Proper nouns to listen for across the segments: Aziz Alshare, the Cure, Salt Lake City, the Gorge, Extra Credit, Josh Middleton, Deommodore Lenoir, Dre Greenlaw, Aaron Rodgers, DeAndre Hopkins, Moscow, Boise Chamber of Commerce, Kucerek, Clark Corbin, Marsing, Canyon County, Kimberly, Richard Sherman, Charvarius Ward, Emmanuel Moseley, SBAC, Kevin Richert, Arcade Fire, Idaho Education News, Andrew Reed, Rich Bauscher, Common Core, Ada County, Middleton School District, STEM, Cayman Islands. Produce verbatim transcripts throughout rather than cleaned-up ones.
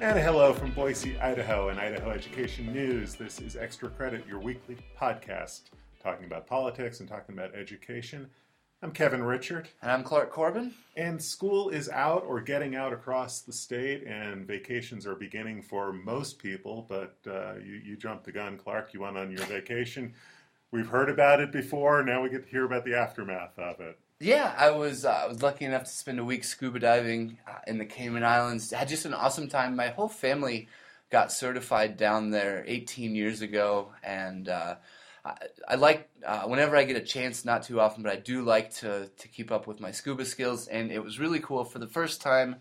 And hello from Boise, Idaho and Idaho Education News. This is Extra Credit, your weekly podcast, talking about politics and talking about education. I'm Kevin Richert. And I'm Clark Corbin. And school is out or getting out across the state, and vacations are beginning for most people, but uh, you, you jumped the gun, Clark. You went on your vacation. We've heard about it before. Now we get to hear about the aftermath of it. Yeah, I was uh, I was lucky enough to spend a week scuba diving uh, in the Cayman Islands. I had just an awesome time. My whole family got certified down there eighteen years ago, and uh, I, I like uh, whenever I get a chance, not too often, but I do like to to keep up with my scuba skills. And it was really cool. For the first time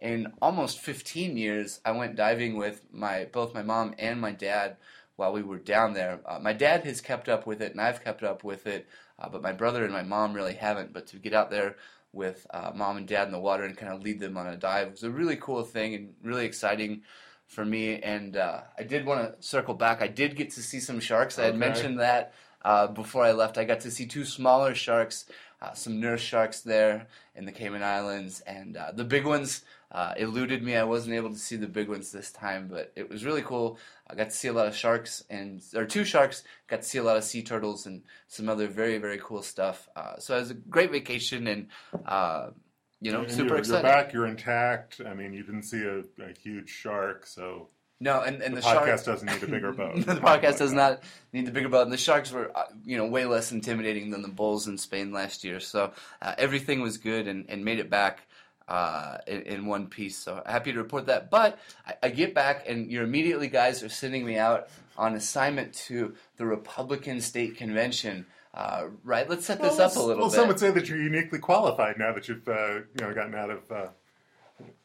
in almost fifteen years, I went diving with my both my mom and my dad while we were down there. Uh, my dad has kept up with it, and I've kept up with it. Uh, but my brother and my mom really haven't. But to get out there with uh, mom and dad in the water and kind of lead them on a dive was a really cool thing and really exciting for me. And uh, I did want to circle back. I did get to see some sharks. I had okay. mentioned that uh, before I left. I got to see two smaller sharks, uh, some nurse sharks there in the Cayman Islands. And uh, the big ones uh, eluded me. I wasn't able to see the big ones this time, but it was really cool. I got to see a lot of sharks, and or two sharks, got to see a lot of sea turtles and some other very, very cool stuff. Uh, so it was a great vacation, and, uh, you know, and super you're, excited. You're back, you're intact. I mean, you didn't see a, a huge shark, so... No, and, and the, the podcast shark, doesn't need a bigger boat. The podcast does not need the bigger boat. And the sharks were, you know, way less intimidating than the bulls in Spain last year. So uh, everything was good and, and made it back uh, in, in one piece. So happy to report that. But I, I get back, and you're immediately guys are sending me out on assignment to the Republican State Convention. Uh, right? Let's set well, this up a little well, bit. Well, some would say that you're uniquely qualified now that you've uh, you know gotten out of... Uh...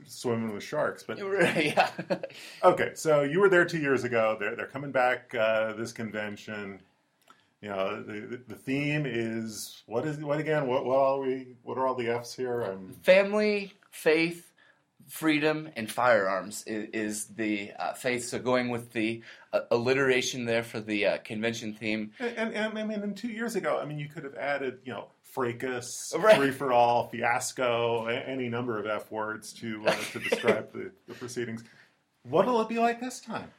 swimming with sharks, but yeah. Okay, so you were there two years ago. They're they're coming back uh, this convention. You know, the the theme is what is what again? What what are we? What are all the F's here? Um, Family, faith, freedom, and firearms is, is the uh, faith. So going with the uh, alliteration there for the uh, convention theme. And, and I mean, and two years ago, I mean, you could have added, you know. Fracas, right. Free for all, fiasco, any number of F words to uh, to describe the, the proceedings. What will it be like this time?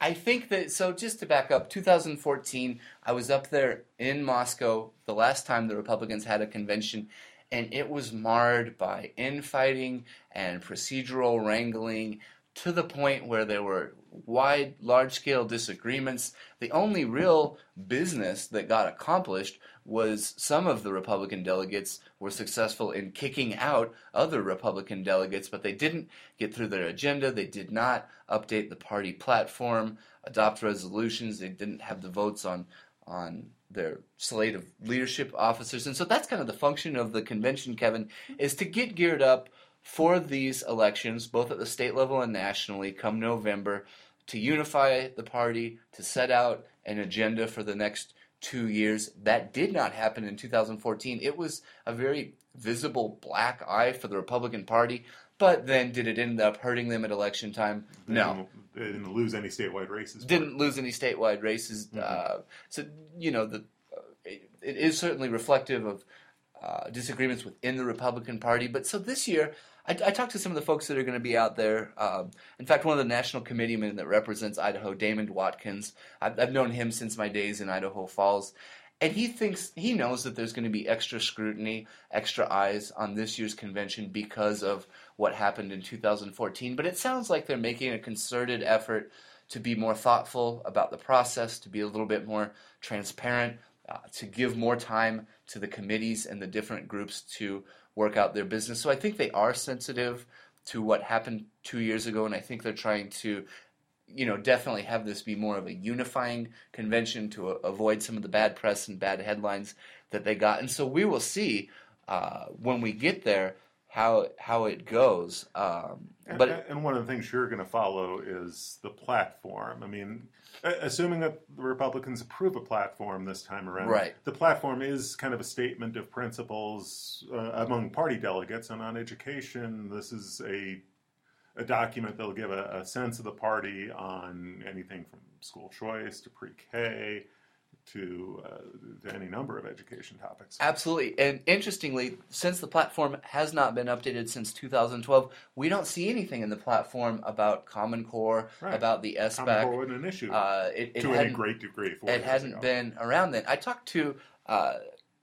I think that, so just to back up, two thousand fourteen, I was up there in Moscow the last time the Republicans had a convention, and it was marred by infighting and procedural wrangling to the point where there were wide, large-scale disagreements. The only real business that got accomplished was some of the Republican delegates were successful in kicking out other Republican delegates, but they didn't get through their agenda. They did not update the party platform, adopt resolutions. They didn't have the votes on on their slate of leadership officers. And so that's kind of the function of the convention, Kevin, is to get geared up for these elections, both at the state level and nationally, come November, to unify the party, to set out an agenda for the next two years. That did not happen in two thousand fourteen. It was a very visible black eye for the Republican Party, but then did it end up hurting them at election time? They no. Didn't, they didn't lose any statewide races. Didn't lose any statewide races. Mm-hmm. Uh, so, you know, the, it, it is certainly reflective of Uh, disagreements within the Republican Party. But so this year, I, I talked to some of the folks that are going to be out there. Um, in fact, one of the national committeemen that represents Idaho, Damon Watkins, I've, I've known him since my days in Idaho Falls, and he thinks he knows that there's going to be extra scrutiny, extra eyes on this year's convention because of what happened in two thousand fourteen. But it sounds like they're making a concerted effort to be more thoughtful about the process, to be a little bit more transparent, Uh, to give more time to the committees and the different groups to work out their business. So I think they are sensitive to what happened two years ago, and I think they're trying to, you know, definitely have this be more of a unifying convention to uh, avoid some of the bad press and bad headlines that they got. And so we will see uh, when we get there how how it goes. Um, and, but it, and one of the things you're going to follow is the platform. I mean, assuming that the Republicans approve a platform this time around, right. The platform is kind of a statement of principles uh, among party delegates, and on education, this is a a document that will give a, a sense of the party on anything from school choice to pre-K to, uh, to any number of education topics. Absolutely. And interestingly, since the platform has not been updated since two thousand twelve, we don't see anything in the platform about Common Core, right. about the S B A C. Common Core wasn't an issue uh, it, it to any great degree. It hasn't ago. been around then. I talked to uh,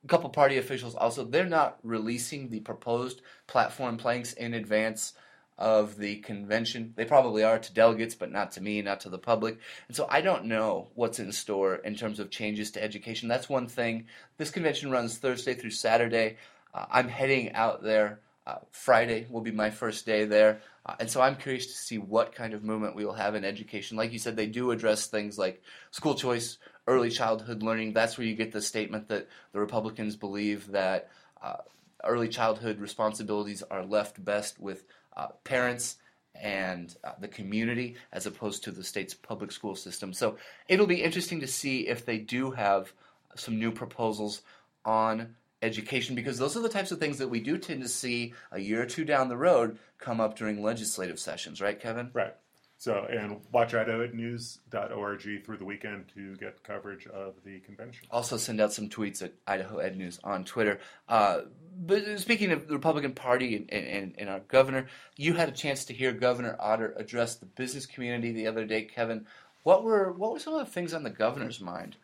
a couple party officials also. They're not releasing the proposed platform planks in advance of the convention. They probably are to delegates, but not to me, not to the public. And so I don't know what's in store in terms of changes to education. That's one thing. This convention runs Thursday through Saturday. Uh, I'm heading out there. Uh, Friday will be my first day there. Uh, and so I'm curious to see what kind of movement we will have in education. Like you said, they do address things like school choice, early childhood learning. That's where you get the statement that the Republicans believe that uh, early childhood responsibilities are left best with Uh, parents and uh, the community as opposed to the state's public school system. So it'll be interesting to see if they do have some new proposals on education, because those are the types of things that we do tend to see a year or two down the road come up during legislative sessions. Right, Kevin? Right. So, and watch idaho ed news dot org through the weekend to get coverage of the convention. Also send out some tweets at Idaho Ed News on Twitter. Uh, but speaking of the Republican Party and, and, and our governor, you had a chance to hear Governor Otter address the business community the other day. Kevin, what were what were some of the things on the governor's mind?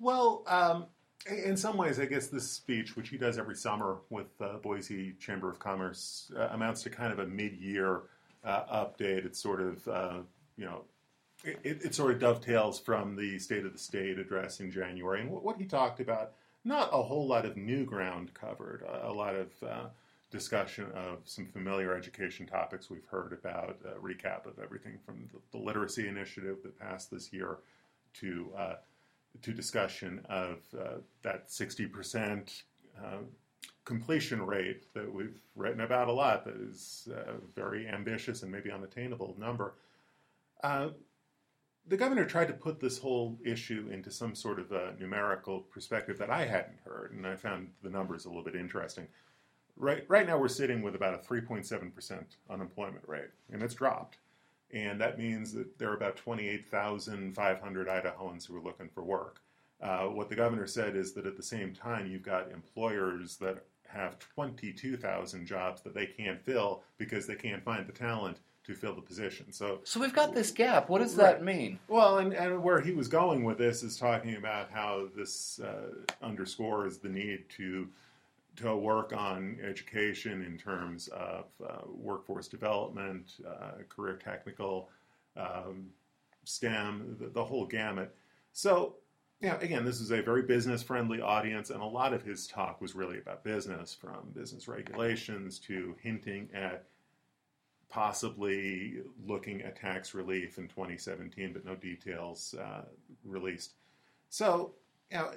Well, um, in some ways, I guess this speech, which he does every summer with the Boise Chamber of Commerce, uh, amounts to kind of a mid-year Uh, update. It's sort of, uh, you know, it, it sort of dovetails from the State of the State address in January. And what, what he talked about, not a whole lot of new ground covered, a, a lot of uh, discussion of some familiar education topics we've heard about, a recap of everything from the, the literacy initiative that passed this year to, uh, to discussion of uh, that sixty percent uh, completion rate that we've written about a lot, that is a very ambitious and maybe unattainable number. Uh, the governor tried to put this whole issue into some sort of a numerical perspective that I hadn't heard, and I found the numbers a little bit interesting. Right, right now we're sitting with about a three point seven percent unemployment rate, and it's dropped. And that means that there are about twenty-eight thousand five hundred Idahoans who are looking for work. Uh, what the governor said is that at the same time you've got employers that have twenty-two thousand jobs that they can't fill because they can't find the talent to fill the position. So so we've got this gap. What does right. that mean? Well, and, and where he was going with this is talking about how this uh, underscores the need to to work on education in terms of uh, workforce development, uh, career technical, um, STEM, the, the whole gamut. So yeah, again, this is a very business-friendly audience, and a lot of his talk was really about business, from business regulations to hinting at possibly looking at tax relief in twenty seventeen, but no details uh, released. So, you know,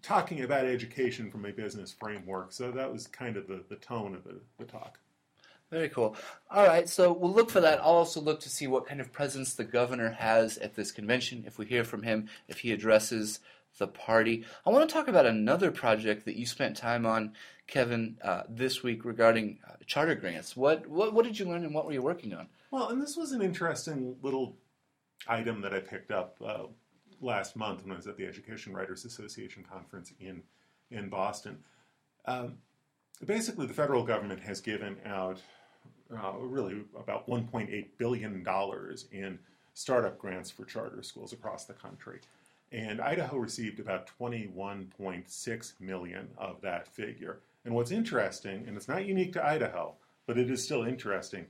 talking about education from a business framework, so that was kind of the, the tone of the, the talk. Very cool. All right, so we'll look for that. I'll also look to see what kind of presence the governor has at this convention, if we hear from him, if he addresses the party. I want to talk about another project that you spent time on, Kevin, uh, this week regarding uh, charter grants. What, what what did you learn and what were you working on? Well, and this was an interesting little item that I picked up uh, last month when I was at the Education Writers Association conference in, in Boston. Um, basically, the federal government has given out Uh, really about one point eight billion dollars in startup grants for charter schools across the country. And Idaho received about twenty-one point six million dollars of that figure. And what's interesting, and it's not unique to Idaho, but it is still interesting,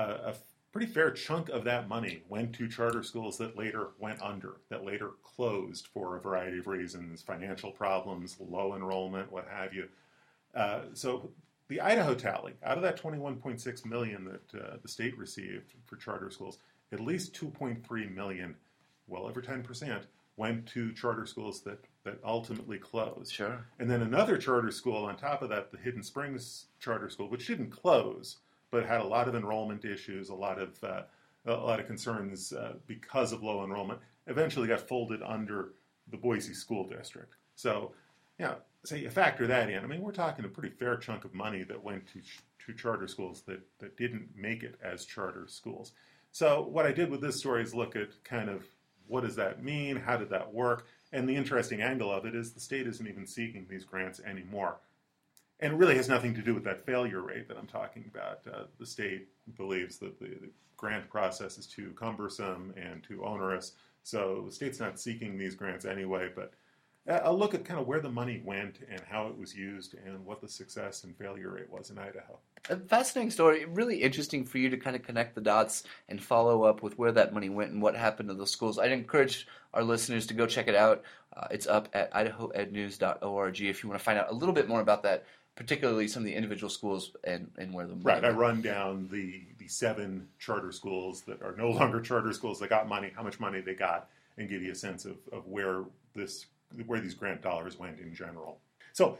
uh, a pretty fair chunk of that money went to charter schools that later went under, that later closed for a variety of reasons, financial problems, low enrollment, what have you. Uh, so the Idaho tally, out of that twenty-one point six million dollars that uh, the state received for charter schools, at least two point three million dollars, well over ten percent, went to charter schools that, that ultimately closed. Sure. And then another charter school on top of that, the Hidden Springs Charter School, which didn't close, but had a lot of enrollment issues, a lot of uh, a lot of concerns uh, because of low enrollment, eventually got folded under the Boise School District. So, yeah. You know, so you factor that in. I mean, we're talking a pretty fair chunk of money that went to, ch- to charter schools that, that didn't make it as charter schools. So what I did with this story is look at kind of what does that mean? How did that work? And the interesting angle of it is the state isn't even seeking these grants anymore. And it really has nothing to do with that failure rate that I'm talking about. Uh, the state believes that the, the grant process is too cumbersome and too onerous, so the state's not seeking these grants anyway, but I'll look at kind of where the money went and how it was used and what the success and failure rate was in Idaho. A fascinating story. Really interesting for you to kind of connect the dots and follow up with where that money went and what happened to those schools. I'd encourage our listeners to go check it out. Uh, it's up at idaho ed news dot org if you want to find out a little bit more about that, particularly some of the individual schools and, and where the money Right. went. I run down the, the seven charter schools that are no longer charter schools that got money, how much money they got, and give you a sense of, of where this where these grant dollars went in general. So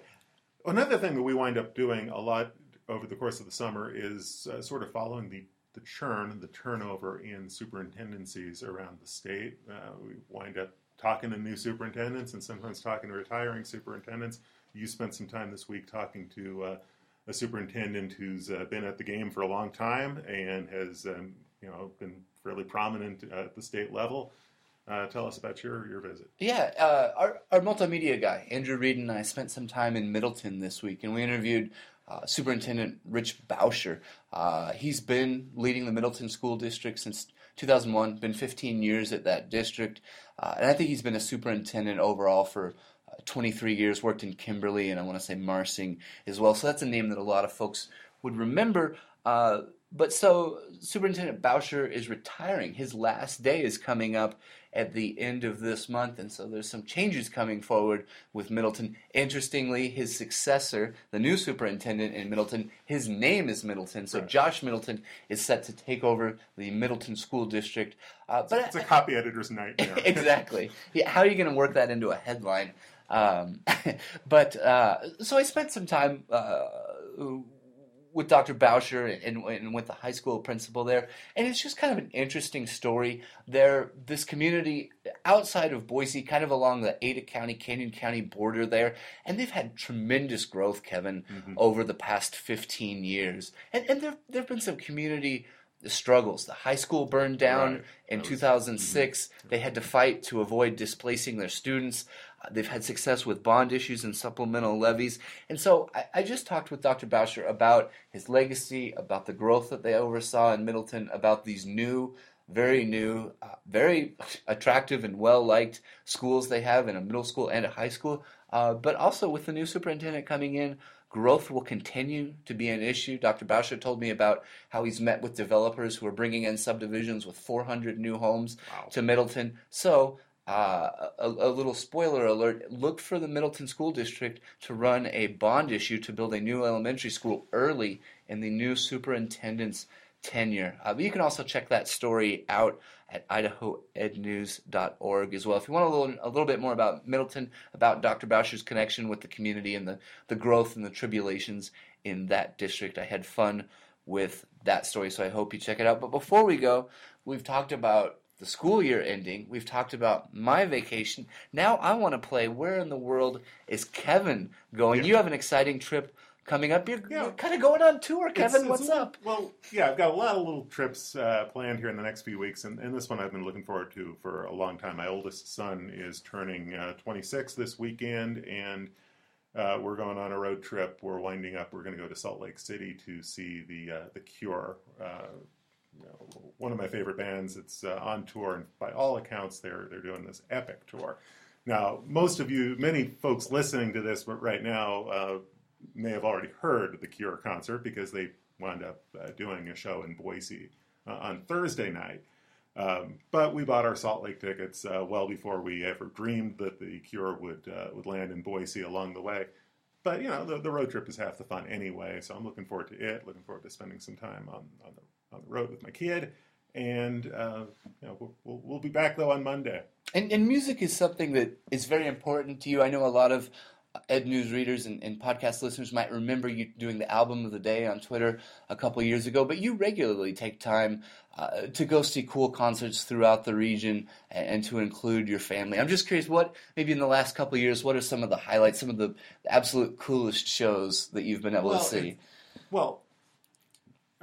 another thing that we wind up doing a lot over the course of the summer is uh, sort of following the, the churn, the turnover in superintendencies around the state. Uh, we wind up talking to new superintendents and sometimes talking to retiring superintendents. You spent some time this week talking to uh, a superintendent who's uh, been at the game for a long time and has um, you know, been fairly prominent at the state level. Uh, tell us about your, your visit. Yeah, uh, our, our multimedia guy, Andrew Reed, and I spent some time in Middleton this week, and we interviewed uh, Superintendent Rich Bauscher. Uh, he's been leading the Middleton School District since two thousand one, been fifteen years at that district, uh, and I think he's been a superintendent overall for uh, twenty-three years, worked in Kimberly, and I want to say Marsing as well, so that's a name that a lot of folks would remember. Uh, But so Superintendent Bauscher is retiring. His last day is coming up at the end of this month, and so there's some changes coming forward with Middleton. Interestingly, his successor, the new superintendent in Middleton, his name is Middleton, so right. Josh Middleton is set to take over the Middleton School District. Uh, but it's a copy editor's nightmare. Exactly. Yeah, how are you going to work that into a headline? Um, but uh, so I spent some time Uh, with Doctor Bauscher and, and with the high school principal there. And it's just kind of an interesting story there. This community outside of Boise, kind of along the Ada County, Canyon County border there, and they've had tremendous growth, Kevin, mm-hmm. over the past fifteen years. And, and there there have been some community struggles. The high school burned down right. in was, two thousand six. Mm-hmm. They had to fight to avoid displacing their students. They've had success with bond issues and supplemental levies. And so I, I just talked with Doctor Bauscher about his legacy, about the growth that they oversaw in Middleton, about these new, very new, uh, very attractive and well-liked schools they have in a middle school and a high school. Uh, but also with the new superintendent coming in, growth will continue to be an issue. Doctor Bauscher told me about how he's met with developers who are bringing in subdivisions with four hundred new homes wow. to Middleton. So Uh, a, a little spoiler alert, look for the Middleton School District to run a bond issue to build a new elementary school early in the new superintendent's tenure. Uh, but you can also check that story out at idaho ed news dot org as well. If you want a little a little bit more about Middleton, about Doctor Bauscher's connection with the community and the, the growth and the tribulations in that district, I had fun with that story, so I hope you check it out. But before we go, we've talked about the school year ending, we've talked about my vacation. Now I want to play Where in the World is Kevin Going? Yeah. You have an exciting trip coming up. You're, yeah. you're kind of going on tour, Kevin. It's, What's it's, up? Well, yeah, I've got a lot of little trips uh, planned here in the next few weeks, and, and this one I've been looking forward to for a long time. My oldest son is turning uh, twenty-six this weekend, and uh, we're going on a road trip. We're winding up. We're going to go to Salt Lake City to see the, uh, the Cure, uh, one of my favorite bands. It's uh, on tour, and by all accounts, they're they're doing this epic tour. Now, most of you, many folks listening to this right now uh, may have already heard the Cure concert because they wound up uh, doing a show in Boise uh, on Thursday night. Um, but we bought our Salt Lake tickets uh, well before we ever dreamed that the Cure would uh, would land in Boise along the way. But, you know, the, the road trip is half the fun anyway, so I'm looking forward to it, looking forward to spending some time on, on the on the road with my kid, and uh, you know, we'll, we'll, we'll be back, though, on Monday. And, and music is something that is very important to you. I know a lot of Ed News readers and, and podcast listeners might remember you doing the album of the day on Twitter a couple of years ago, but you regularly take time uh, to go see cool concerts throughout the region and, and to include your family. I'm just curious, what, maybe in the last couple of years, what are some of the highlights, some of the absolute coolest shows that you've been able well, to see? Well,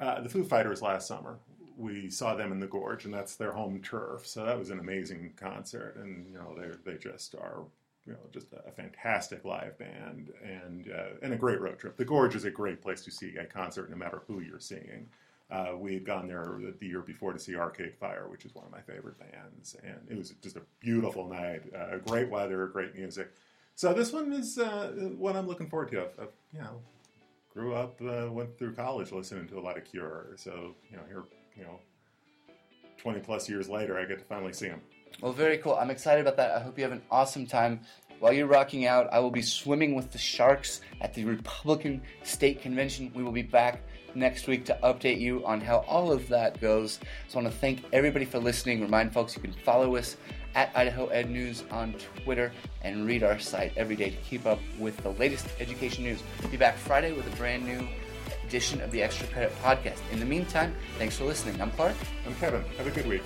Uh, the Foo Fighters last summer we saw them in the Gorge, and that's their home turf. So that was an amazing concert, and you know they they just are you know just a fantastic live band, and uh, and a great road trip. The Gorge is a great place to see a concert, no matter who you're seeing. Uh, we had gone there the year before to see Arcade Fire, which is one of my favorite bands, and it was just a beautiful night. Uh, great weather, great music. So this one is uh, what I'm looking forward to. I've, I've, you know, grew up, uh, went through college listening to a lot of Cure. So you know, here, you know, twenty plus years later, I get to finally see them. Well, very cool. I'm excited about that. I hope you have an awesome time. While you're rocking out, I will be swimming with the sharks at the Republican State Convention. We will be back next week to update you on how all of that goes. So I want to thank everybody for listening. Remind folks you can follow us at Idaho Ed News on Twitter and read our site every day to keep up with the latest education news. We'll be back Friday with a brand new edition of the Extra Credit Podcast. In the meantime, thanks for listening. I'm Clark. I'm Kevin. Have a good week.